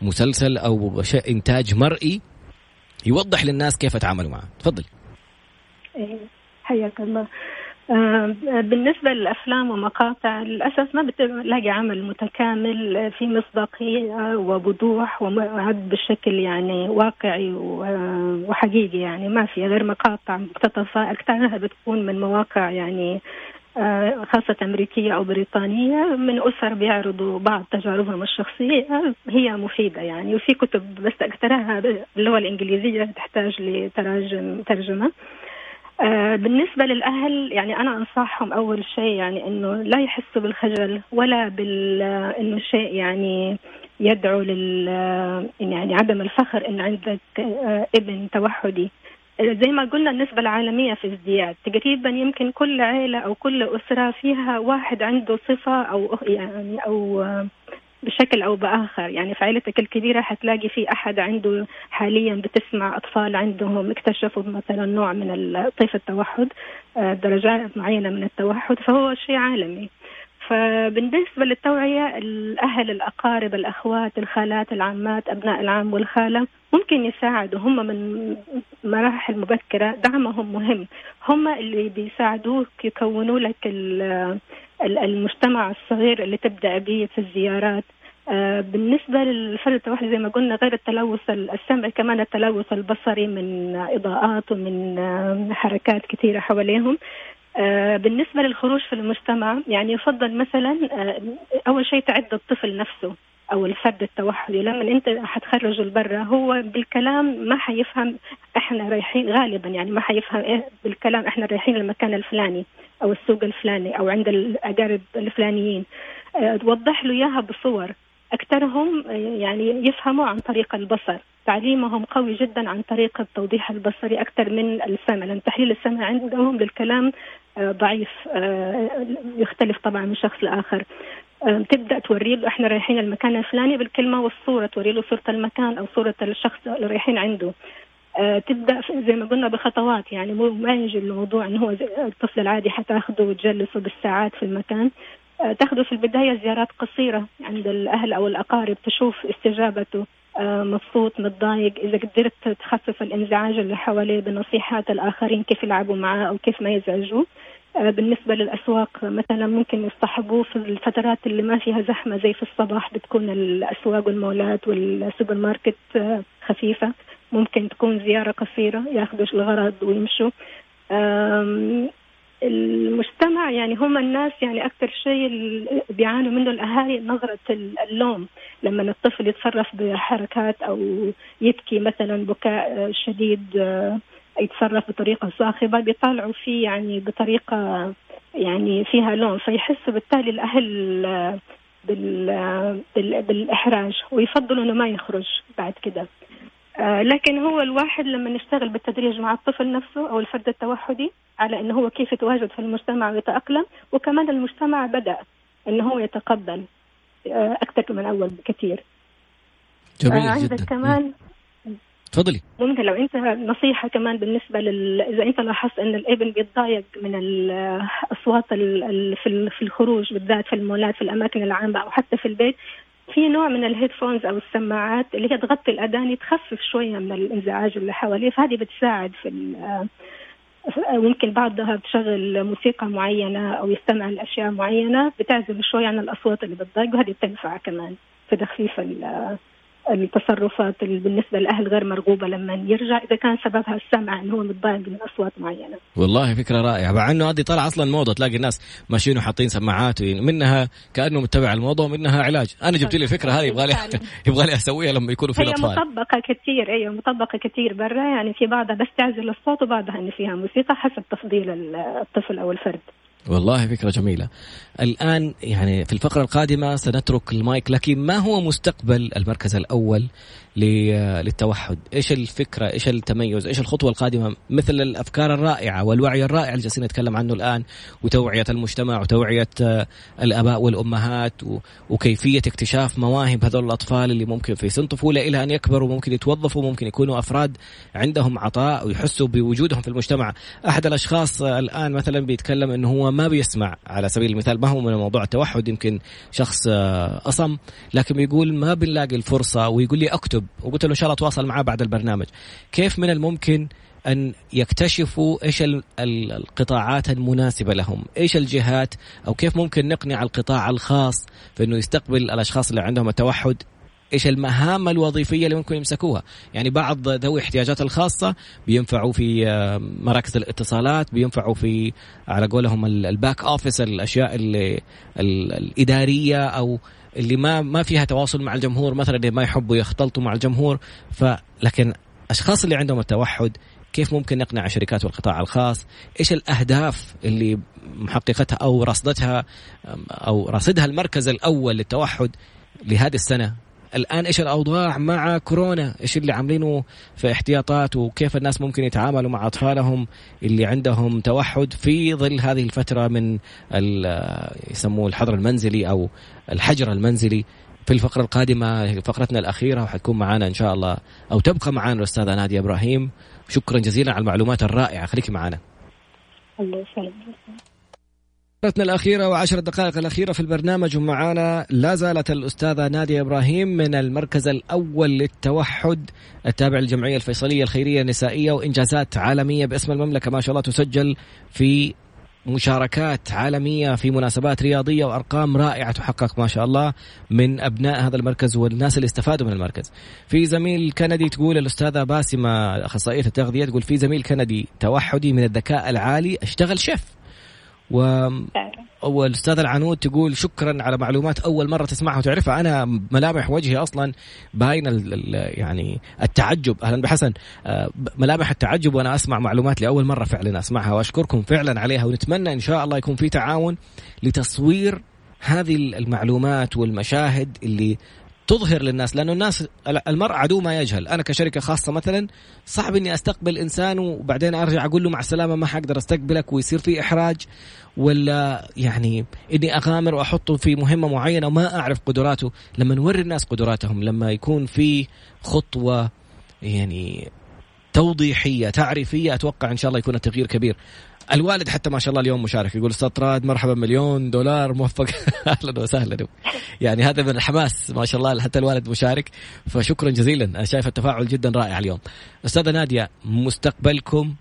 مسلسل أو شيء إنتاج مرئي يوضح للناس كيف أتعاملوا معه. تفضل. حياك الله. بالنسبة للأفلام ومقاطع للأسف ما بتلاقي عمل متكامل في مصداقية ووضوح ومعد بشكل يعني واقعي وحقيقي، يعني ما في غير مقاطع مقتطفة، أكثرها بتكون من مواقع يعني خاصة أمريكية أو بريطانية من أسر بيعرضوا بعض تجاربهم الشخصية هي مفيدة يعني، وفي كتب بس أكثرها باللغة الإنجليزية تحتاج لترجمة. بالنسبة للأهل يعني أنا أنصحهم أول شيء يعني أنه لا يحسوا بالخجل ولا أنه شيء يعني يدعو يعني عدم الفخر أن عندك ابن توحدي. زي ما قلنا النسبة العالمية في ازدياد، تقريبا يمكن كل عائلة أو كل أسرة فيها واحد عنده صفة أو يعني أو بشكل أو بآخر. يعني في عائلتك الكبيرة حتلاقي في أحد عنده، حاليا بتسمع أطفال عندهم اكتشفوا مثلا نوع من طيف التوحد، درجات معينة من التوحد، فهو شيء عالمي. فبالنسبة للتوعية الأهل، الأقارب، الأخوات، الخالات، العمات، أبناء العم والخالة ممكن يساعدوا، هم من مراحل مبكرة دعمهم مهم، هم اللي بيساعدوك يكونوا لك المجتمع الصغير اللي تبدأ به في الزيارات. بالنسبة للفرد التوحد زي ما قلنا غير التلوث السمعي كمان التلوث البصري من إضاءات ومن حركات كثيرة حواليهم. بالنسبة للخروج في المجتمع يعني يفضل مثلا أول شيء تعد الطفل نفسه أو الفرد التوحدي، لما أنت حتخرجه لبرا هو بالكلام ما حيفهم إحنا رايحين غالبا، يعني ما حيفهم إيه بالكلام إحنا رايحين المكان الفلاني أو السوق الفلاني أو عند الأقارب الفلانيين. توضح له إياها بصور، أكثرهم يعني يفهموا عن طريق البصر، تعليمهم قوي جدا عن طريق التوضيح البصري أكثر من السمع، لأن تحليل السمع عندهم للكلام ضعيف، يختلف طبعا من شخص لآخر. تبدأ توري له إحنا رايحين المكان الفلاني بالكلمة والصورة، توري له صورة المكان أو صورة الشخص اللي رايحين عنده. تبدأ زي ما قلنا بخطوات، يعني مو ما يجي الموضوع إنه هو الطفل العادي حتاخده وتجلسه بالساعات في المكان. تاخده في البداية زيارات قصيرة عند الأهل أو الأقارب، تشوف استجابته، مبسوط متضايق، إذا قدرت تخفف الانزعاج اللي حواليه بنصيحات الآخرين كيف يلعبوا معاه أو كيف ما يزعجوه. بالنسبة للأسواق مثلا ممكن يصطحبوه في الفترات اللي ما فيها زحمة، زي في الصباح بتكون الأسواق والمولات والسوبر ماركت خفيفة، ممكن تكون زيارة قصيرة ياخدوا الغرض ويمشوا. المجتمع يعني هم الناس يعني أكثر شيء بيعانوا منه الأهالي نظرة اللوم، لما الطفل يتصرف بحركات أو يبكي مثلا بكاء شديد، يتصرف بطريقة صاخبة، بيطالعوا فيه يعني بطريقة يعني فيها لوم، فيحسوا بالتالي الأهل بالإحراج ويفضلوا أنه ما يخرج بعد كده. لكن هو الواحد لما نشتغل بالتدريج مع الطفل نفسه أو الفرد التوحدي على أنه هو كيف يتواجد في المجتمع ويتأقلم، وكمان المجتمع بدأ أنه هو يتقبل أكثر من أول بكثير. جميل جدا. كمان تفضلي. ممكن لو أنت نصيحة كمان بالنسبة إذا أنت لاحظت أن الابن بيتضايق من الأصوات في الخروج بالذات في المولات في الأماكن العامة أو حتى في البيت، في نوع من الهيدفونز أو السماعات اللي هي تغطي الأذان تخفف شوية من الانزعاج اللي حواليه، فهذه بتساعد في ممكن بعضها تشغل موسيقى معينة أو يستمع لأشياء معينة بتعزل شوية عن الأصوات اللي بتضايق، وهذه بتنفع كمان في تخفيف التصرفات اللي بالنسبة للأهل غير مرغوبة لما يرجع، إذا كان سببها السمع إنه هو متضايق من أصوات معينة. والله فكرة رائعة، مع إنه هذه طالعة أصلا موضة، تلاقي الناس ماشيين وحاطين سماعات منها كأنه متبع الموضة ومنها علاج. أنا جبت لي الفكرة هذه يبغالي أسويها لما يكونوا في الأطفال. هي مطبقة كتير، أيوة مطبقة كتير برا، يعني في بعضها بس تعزل الصوت وبعضها إن فيها موسيقى حسب تفضيل الطفل أو الفرد. والله فكرة جميلة. الآن يعني في الفقرة القادمة سنترك المايك، لكن ما هو مستقبل المركز الأول للتوحد؟ إيش الفكرة؟ إيش التميز؟ إيش الخطوة القادمة؟ مثل الأفكار الرائعة والوعي الرائع اللي جالسين نتكلم عنه الآن، وتوعية المجتمع وتوعية الآباء والأمهات وكيفية اكتشاف مواهب هذول الأطفال اللي ممكن في سن طفولة إلى أن يكبروا ممكن يتوظفوا، ممكن يكونوا أفراد عندهم عطاء ويحسوا بوجودهم في المجتمع. أحد الأشخاص الآن مثلا بيتكلم إنه هو ما بيسمع، على سبيل المثال ما هو من موضوع التوحد، يمكن شخص أصم، لكن بيقول ما بنلاقي الفرصة، ويقول لي أكتب، وقلت له إن شاء الله أتواصل معاه بعد البرنامج. كيف من الممكن أن يكتشفوا إيش القطاعات المناسبة لهم؟ إيش الجهات، أو كيف ممكن نقنع القطاع الخاص فإنه يستقبل الأشخاص اللي عندهم التوحد؟ إيش المهام الوظيفية اللي ممكن يمسكوها؟ يعني بعض ذوي احتياجات الخاصة بينفعوا في مراكز الاتصالات، بينفعوا في على قولهم الباك أوفيس، الأشياء اللي الإدارية أو اللي ما فيها تواصل مع الجمهور مثلا، اللي ما يحبوا يختلطوا مع الجمهور. لكن أشخاص اللي عندهم التوحد كيف ممكن نقنع الشركات والقطاع الخاص؟ إيش الأهداف اللي محققتها أو رصدتها أو رصدها المركز الأول للتوحد لهذه السنة؟ الآن إيش الأوضاع مع كورونا؟ إيش اللي عاملينه في احتياطات، وكيف الناس ممكن يتعاملوا مع أطفالهم اللي عندهم توحد في ظل هذه الفترة من يسموه الحظر المنزلي أو الحجر المنزلي؟ في الفقرة القادمة فقرتنا الأخيرة، وحتكون معنا إن شاء الله أو تبقى معنا الأستاذة نادية إبراهيم. شكرا جزيلا على المعلومات الرائعة، خليكي معنا. الله يسعدك. فقرتنا الأخيرة وعشر دقائق الأخيرة في البرنامج، ومعانا لا زالت الأستاذة نادية إبراهيم من المركز الأول للتوحد التابع للجمعية الفيصلية الخيرية النسائية، وإنجازات عالمية باسم المملكة ما شاء الله، تسجل في مشاركات عالمية في مناسبات رياضية وأرقام رائعة تحقق ما شاء الله من أبناء هذا المركز والناس اللي استفادوا من المركز. في زميل كندي، تقول الأستاذة باسمة أخصائية التغذية، تقول في زميل كندي توحدي من الذكاء العالي اشتغل شيف. والأستاذ العنود تقول شكرا على معلومات أول مرة تسمعها وتعرفها، أنا ملامح وجهي أصلا باين يعني التعجب. أهلا بحسن، ملامح التعجب وأنا أسمع معلومات لأول مرة فعلا أسمعها، وأشكركم فعلا عليها، ونتمنى إن شاء الله يكون في تعاون لتصوير هذه المعلومات والمشاهد اللي تظهر للناس، لأنه الناس المرء عدو ما يجهل. أنا كشركة خاصة مثلا صعب إني أستقبل إنسان وبعدين أرجع أقول له مع السلامة ما حقدر أستقبلك، ويصير في إحراج، ولا يعني إني أغامر وأحطه في مهمة معينة وما أعرف قدراته. لما نوري الناس قدراتهم، لما يكون في خطوة يعني توضيحية تعريفية، أتوقع إن شاء الله يكون التغيير كبير. الوالد حتى ما شاء الله اليوم مشارك، يقول أستاذ راد مرحبا، $1,000,000 موفق. أهلا وسهلا. يعني هذا من الحماس ما شاء الله، حتى الوالد مشارك، فشكرا جزيلا. أنا شايف التفاعل جدا رائع اليوم. أستاذة نادية، مستقبلكم،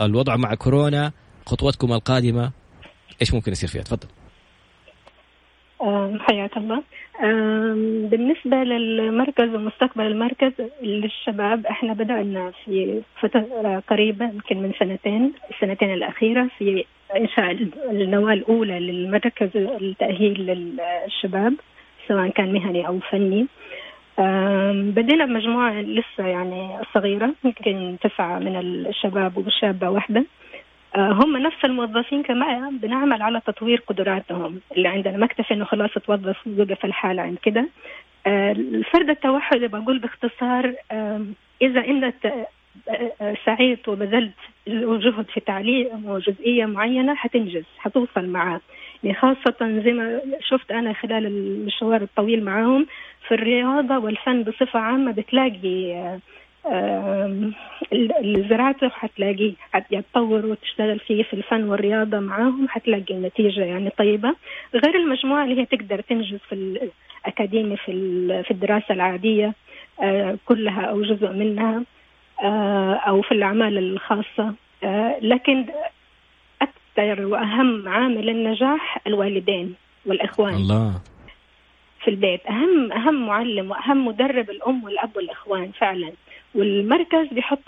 الوضع مع كورونا، خطوتكم القادمة إيش ممكن يصير فيها؟ تفضل. حياة الله. بالنسبة للمركز ومستقبل المركز للشباب، احنا بدأنا في فترة قريبة يمكن من السنتين الأخيرة في إنشاء النواة الأولى للمركز التأهيل للشباب، سواء كان مهني أو فني. بدينا بمجموعة لسه يعني صغيرة، يمكن 9 من الشباب وشابة واحدة، هم نفس الموظفين، كمان بنعمل على تطوير قدراتهم. اللي عندنا ما اكتفى انه خلاص توظف وقف الحالة عند كده. الفرد التوحد بقول باختصار، إذا أنت سعيت وبذلت جهد في تعليم وجزئية معينة حتنجز، حتوصل معاه. خاصة زي ما شفت أنا خلال المشوار الطويل معهم في الرياضة والفن بصفة عامة، بتلاقي الزراعة حتلاقيه يتطور وتشتغل فيه. في الفن والرياضة معاهم حتلاقي النتيجة يعني طيبة، غير المجموعة اللي هي تقدر تنجز في الأكاديمي في الدراسة العادية كلها أو جزء منها، أو في الأعمال الخاصة. لكن أكثر وأهم عامل النجاح الوالدين والإخوان الله في البيت، أهم معلم وأهم مدرب الأم والأب والإخوان فعلا. والمركز بيحط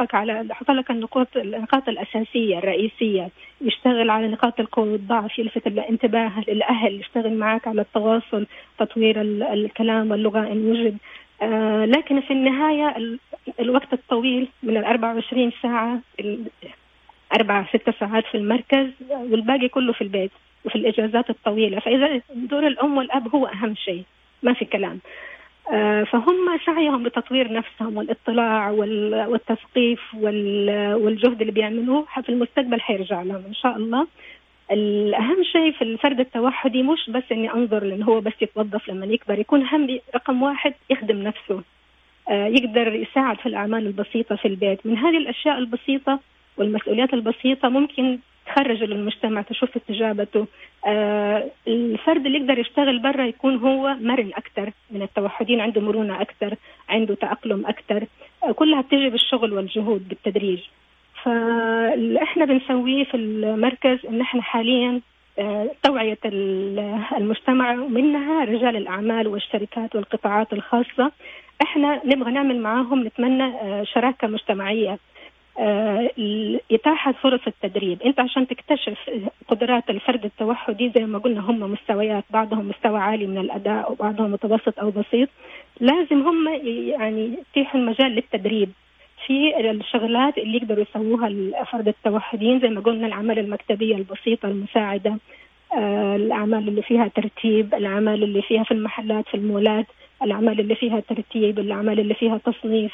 لك النقاط الأساسية الرئيسية، يشتغل على نقاط القوة والضعف، يلفت الانتباه للأهل، يشتغل معك على التواصل، تطوير الكلام واللغة إن وجد. لكن في النهاية الوقت الطويل من 24 ساعة 4-6 ساعات في المركز والباقي كله في البيت وفي الإجازات الطويلة. فإذا دور الأم والأب هو أهم شيء، ما في كلام. فهم سعيهم لتطوير نفسهم والاطلاع والتثقيف والجهد اللي بيعملوه في المستقبل حيرجع لهم إن شاء الله. الأهم شيء في الفرد التوحدي مش بس إني أنظر لأنه هو بس يتوظف لما يكبر، يكون هم رقم واحد يخدم نفسه، يقدر يساعد في الأعمال البسيطة في البيت. من هذه الأشياء البسيطة والمسؤوليات البسيطة ممكن تخرج للمجتمع تشوف استجابته. الفرد اللي يقدر يشتغل برا يكون هو مرن أكتر من التوحدين، عنده مرونة أكتر، عنده تأقلم أكتر، كلها بتجي بالشغل والجهود بالتدريج. فاللي احنا بنسويه في المركز ان احنا حاليا توعية المجتمع، ومنها رجال الأعمال والشركات والقطاعات الخاصة. احنا نبغى نعمل معاهم، نتمنى شراكة مجتمعية، إتاحة فرص التدريب. انت عشان تكتشف قدرات الفرد التوحدي زي ما قلنا هم مستويات، بعضهم مستوى عالي من الأداء وبعضهم متوسط أو بسيط، لازم هم يعني يتيحوا المجال للتدريب في الشغلات اللي يقدروا يسووها الأفراد التوحدين زي ما قلنا الأعمال المكتبية البسيطة المساعدة، الأعمال اللي فيها ترتيب، الأعمال اللي فيها في المحلات في المولات، الأعمال اللي فيها ترتيب، الأعمال اللي فيها تصنيف،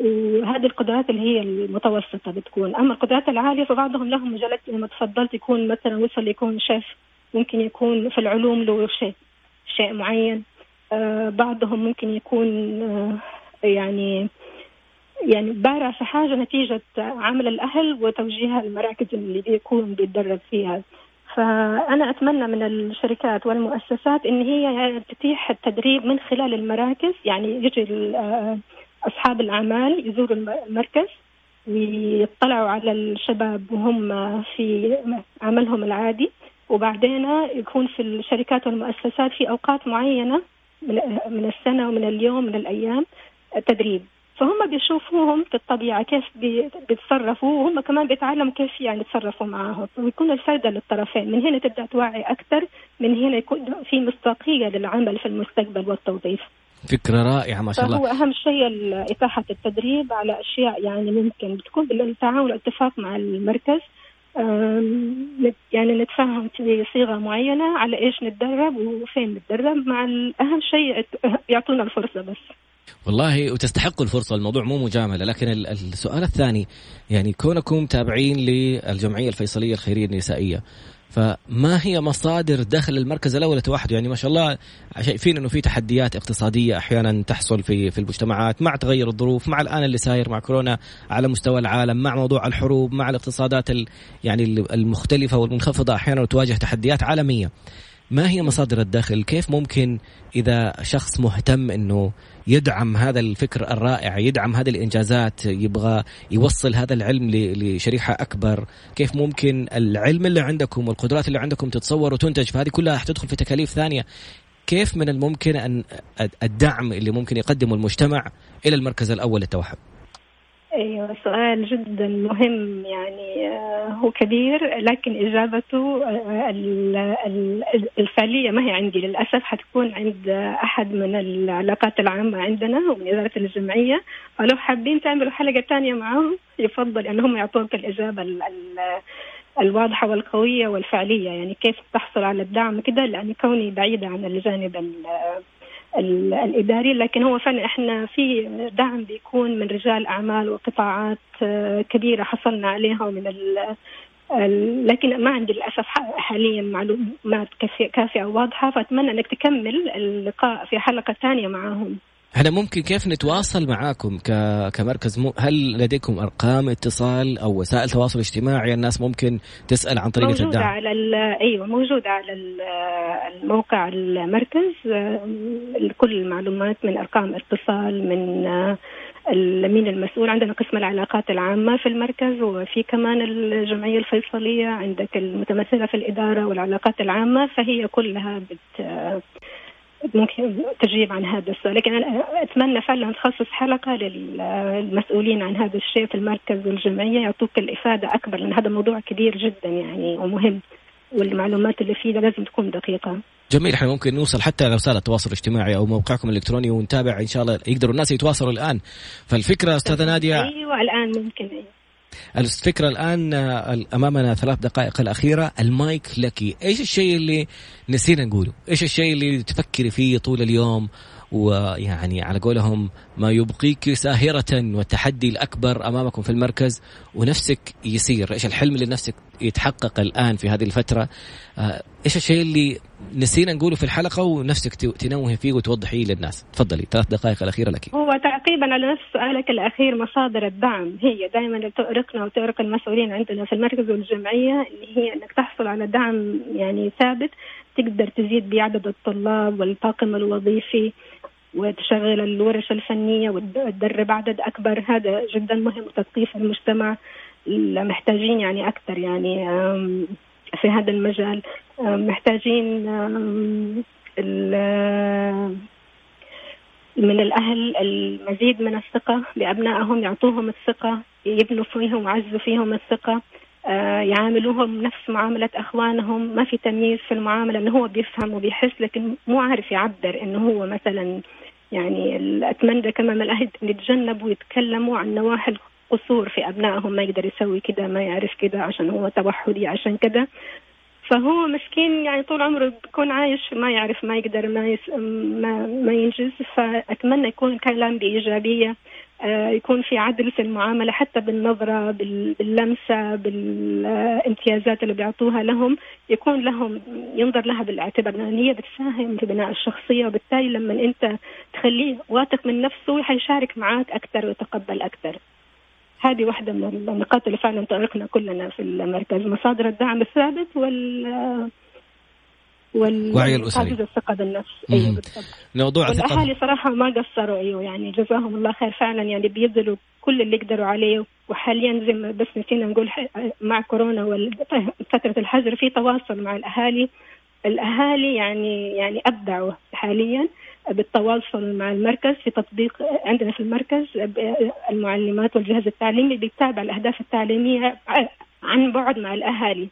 وهذه القدرات اللي هي المتوسطة بتكون. أما القدرات العالية فبعضهم لهم مجالات ما تفضلت، يكون مثلا وصل يكون شيف، ممكن يكون في العلوم له شيء معين، بعضهم ممكن يكون يعني بارع في حاجة نتيجة عمل الأهل وتوجيه المراكز اللي بيكون بيتدرب فيها. فأنا أتمنى من الشركات والمؤسسات إن هي تتيح التدريب من خلال المراكز، يعني يجي أصحاب الأعمال يزوروا المركز ويطلعوا على الشباب وهم في عملهم العادي، وبعدين يكون في الشركات والمؤسسات في أوقات معينة من السنة ومن اليوم من الأيام تدريب، فهم بيشوفوهم في الطبيعة كيف بيتصرفوا، وهم كمان بيتعلموا كيف يعني يتصرفوا معاهم، ويكون الفائدة للطرفين. من هنا تبدأ توعي أكثر، من هنا يكون في مصداقية للعمل في المستقبل والتوظيف. فكرة رائعة ما شاء الله. فهو أهم شيء إتاحة التدريب على أشياء يعني ممكن بتكون بالتعاون والاتفاق مع المركز، يعني نتفاهم في صيغة معينة على إيش نتدرب وفين نتدرب، مع أهم شيء يعطونا الفرصة بس. والله وتستحق الفرصة، الموضوع مو مجاملة. لكن السؤال الثاني، يعني كونكم تابعين للجمعية الفيصلية الخيرية النسائية، فما هي مصادر دخل المركز الأول لتوحده؟ يعني ما شاء الله شايفين أنه في تحديات اقتصادية أحيانا تحصل في المجتمعات مع تغير الظروف، مع الآن اللي ساير مع كورونا على مستوى العالم، مع موضوع الحروب، مع الاقتصادات يعني المختلفة والمنخفضة أحيانا تواجه تحديات عالمية. ما هي مصادر الدخل؟ كيف ممكن إذا شخص مهتم أنه يدعم هذا الفكر الرائع، يدعم هذه الإنجازات، يبغى يوصل هذا العلم لشريحة أكبر، كيف ممكن العلم اللي عندكم والقدرات اللي عندكم تتصور وتنتج؟ فهذه كلها حتدخل في تكاليف ثانية. كيف من الممكن أن الدعم اللي ممكن يقدمه المجتمع إلى المركز الأول للتوحد؟ أيوة، سؤال جدا مهم، يعني هو كبير لكن إجابته الفعلية ما هي عندي للأسف، حتكون عند أحد من العلاقات العامة عندنا ومن إدارة الجمعية. فلو حابين تعملوا حلقة تانية معهم يفضل أنهم يعطوك الإجابة الواضحة والقوية والفعلية، يعني كيف تحصل على الدعم كده، لأن كوني بعيدة عن الجانب الإداري. لكن هو فعلا إحنا في دعم بيكون من رجال أعمال وقطاعات كبيرة حصلنا عليها من لكن ما عندي للأسف حاليا معلومات كافية واضحة، فأتمنى أنك تكمل اللقاء في حلقة ثانية معهم. هل ممكن كيف نتواصل معاكم كمركز؟ هل لديكم أرقام اتصال أو وسائل تواصل اجتماعي الناس ممكن تسأل عن طريقة الدعم؟ موجودة على أيوة، موجودة على الموقع المركز كل المعلومات، من أرقام اتصال، من مين المسؤول. عندنا قسم العلاقات العامة في المركز، وفي كمان الجمعية الفيصلية عندك المتمثلة في الإدارة والعلاقات العامة، فهي كلها ممكن تجيب عن هذا السؤال. لكن أنا أتمنى فعلا نخصص حلقة للمسؤولين عن هذا الشيء في المركز والجمعية يعطوك الإفادة أكبر، لأن هذا موضوع كبير جدا يعني ومهم، والمعلومات اللي فيه لازم تكون دقيقة. جميل، احنا ممكن نوصل حتى لوسائل التواصل الاجتماعي او موقعكم الالكتروني ونتابع ان شاء الله. يقدروا الناس يتواصلوا الآن فالفكرة استاذة نادية؟ ايوه الآن ممكن. الفكرة الآن أمامنا 3 دقائق الأخيرة، المايك لك. إيش الشيء اللي نسينا نقوله؟ إيش الشيء اللي تفكري فيه طول اليوم ويعني على قولهم ما يبقيك ساهرة والتحدي الأكبر أمامكم في المركز ونفسك يسير؟ إيش الحلم اللي نفسك يتحقق الآن في هذه الفترة؟ إيش الشيء اللي نسينا نقوله في الحلقة ونفسك تنوه فيه وتوضحيه للناس؟ تفضلي 3 دقائق الأخيرة لك. هو تعقيبا على نفس سؤالك الأخير، مصادر الدعم هي دائما اللي تؤرقنا وتؤرق المسؤولين عندنا في المركز والجمعية، اللي هي أنك تحصل على دعم يعني ثابت تقدر تزيد بعدد الطلاب والطاقم الوظيفي وتشغل الورش الفنية وتدرب عدد أكبر. هذا جدا مهم، تثقيف المجتمع محتاجين يعني أكثر يعني في هذا المجال، محتاجين من الأهل المزيد من الثقة بأبنائهم، يعطوهم الثقة، يبنوا فيهم ويعزوا فيهم الثقة، يعاملوهم نفس معاملة أخوانهم، ما في تمييز في المعاملة، إنه هو بيفهم وبيحس لكن مو عارف يعبر إنه هو مثلا يعني. أتمنى كمان من الأهل يتجنبوا ويتكلموا عن نواحي القصور في أبنائهم، ما يقدر يسوي كده، ما يعرف كده، عشان هو توحدي، عشان كده. فهو مسكين يعني طول عمره بيكون عايش ما يعرف، ما يقدر، ما ينجز. فأتمنى يكون كلام بإيجابية، يكون في عدل في المعاملة حتى بالنظرة، باللمسة، بالامتيازات اللي بيعطوها لهم، يكون لهم ينظر لها بالاعتبار أن هي بتساهم في بناء الشخصية، وبالتالي لما أنت تخليه واثق من نفسه حيشارك معاك أكثر ويتقبل أكثر. هذه واحدة من النقاط اللي فعلا تؤرقنا كلنا في المركز، مصادر الدعم الثابت والوعي الأسري، الثقة بالنفس. أيوة موضوع الأهالي صراحة ما قصروا، أيوة يعني جزاهم الله خير فعلا، يعني بيبذلوا كل اللي يقدروا عليه. وحاليا زي ما بس نسينا نقول مع كورونا وفترة الحجر في تواصل مع الأهالي، الأهالي يعني أبدعوا حاليا بالتواصل مع المركز في تطبيق عندنا في المركز، المعلمات والجهاز التعليمي بيتابع الأهداف التعليمية عن بعد مع الأهالي،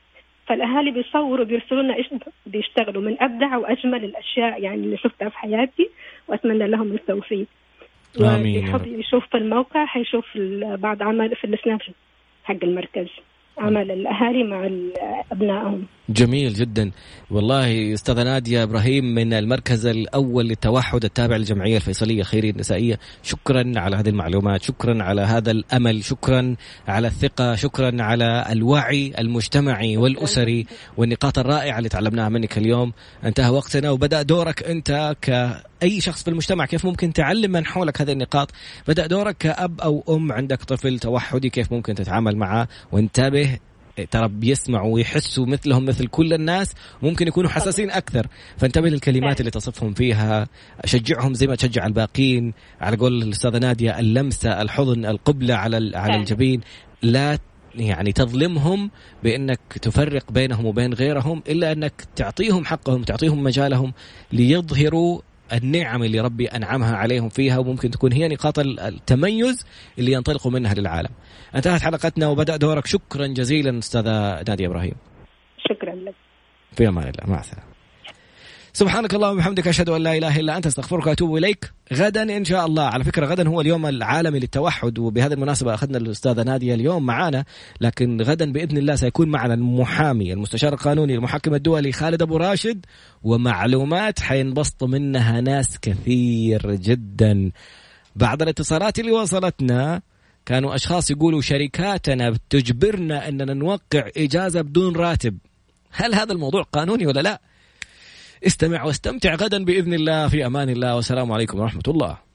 فالأهالي بيصوروا بيرسلوا لنا إيش بيشتغلوا من أبدع وأجمل الأشياء يعني اللي شفتها في حياتي، وأتمنى لهم التوفيق. آمين. يحب يشوف في الموقع، حيشوف بعض عمل في السناب حق المركز، عمل الأهالي مع أبنائهم. جميل جدا والله. أستاذة نادية إبراهيم من المركز الأول للتوحد التابع للجمعية الفيصلية الخيرية النسائية، شكرا على هذه المعلومات، شكرا على هذا الأمل، شكرا على الثقة، شكرا على الوعي المجتمعي والأسري والنقاط الرائعة اللي تعلمناها منك اليوم. انتهى وقتنا وبدأ دورك أنت كأي شخص في المجتمع، كيف ممكن تعلم من حولك هذه النقاط، بدأ دورك كأب أو أم عندك طفل توحدي كيف ممكن تتعامل معه. وانتبه ترى بيسمعوا ويحسوا مثلهم مثل كل الناس، ممكن يكونوا حساسين أكثر، فانتبه للكلمات اللي تصفهم فيها، شجعهم زي ما تشجع الباقين. على قول الأستاذة نادية، اللمسة، الحضن، القبلة على الجبين، لا يعني تظلمهم بأنك تفرق بينهم وبين غيرهم، إلا أنك تعطيهم حقهم، تعطيهم مجالهم ليظهروا النعم اللي ربي أنعمها عليهم فيها، وممكن تكون هي نقاط التميز اللي ينطلقوا منها للعالم. انتهت حلقتنا وبدأ دورك، شكرا جزيلا أستاذة نادية إبراهيم. شكرا لك. في أمان الله، مع السلامة. سبحانك اللهم وبحمدك، أشهد أن لا إله إلا أنت، استغفرك وأتوب إليك. غدا إن شاء الله، على فكرة غدا هو اليوم العالمي للتوحد، وبهذه المناسبة أخذنا الأستاذة نادية اليوم معنا، لكن غدا بإذن الله سيكون معنا المحامي المستشار القانوني المحكم الدولي خالد أبو راشد، ومعلومات حينبسطوا منها ناس كثير جدا. بعد الاتصالات اللي وصلتنا كانوا أشخاص يقولوا شركاتنا بتجبرنا أننا نوقع إجازة بدون راتب، هل هذا الموضوع قانوني ولا لا؟ استمع واستمتع غدا بإذن الله. في أمان الله، والسلام عليكم ورحمة الله.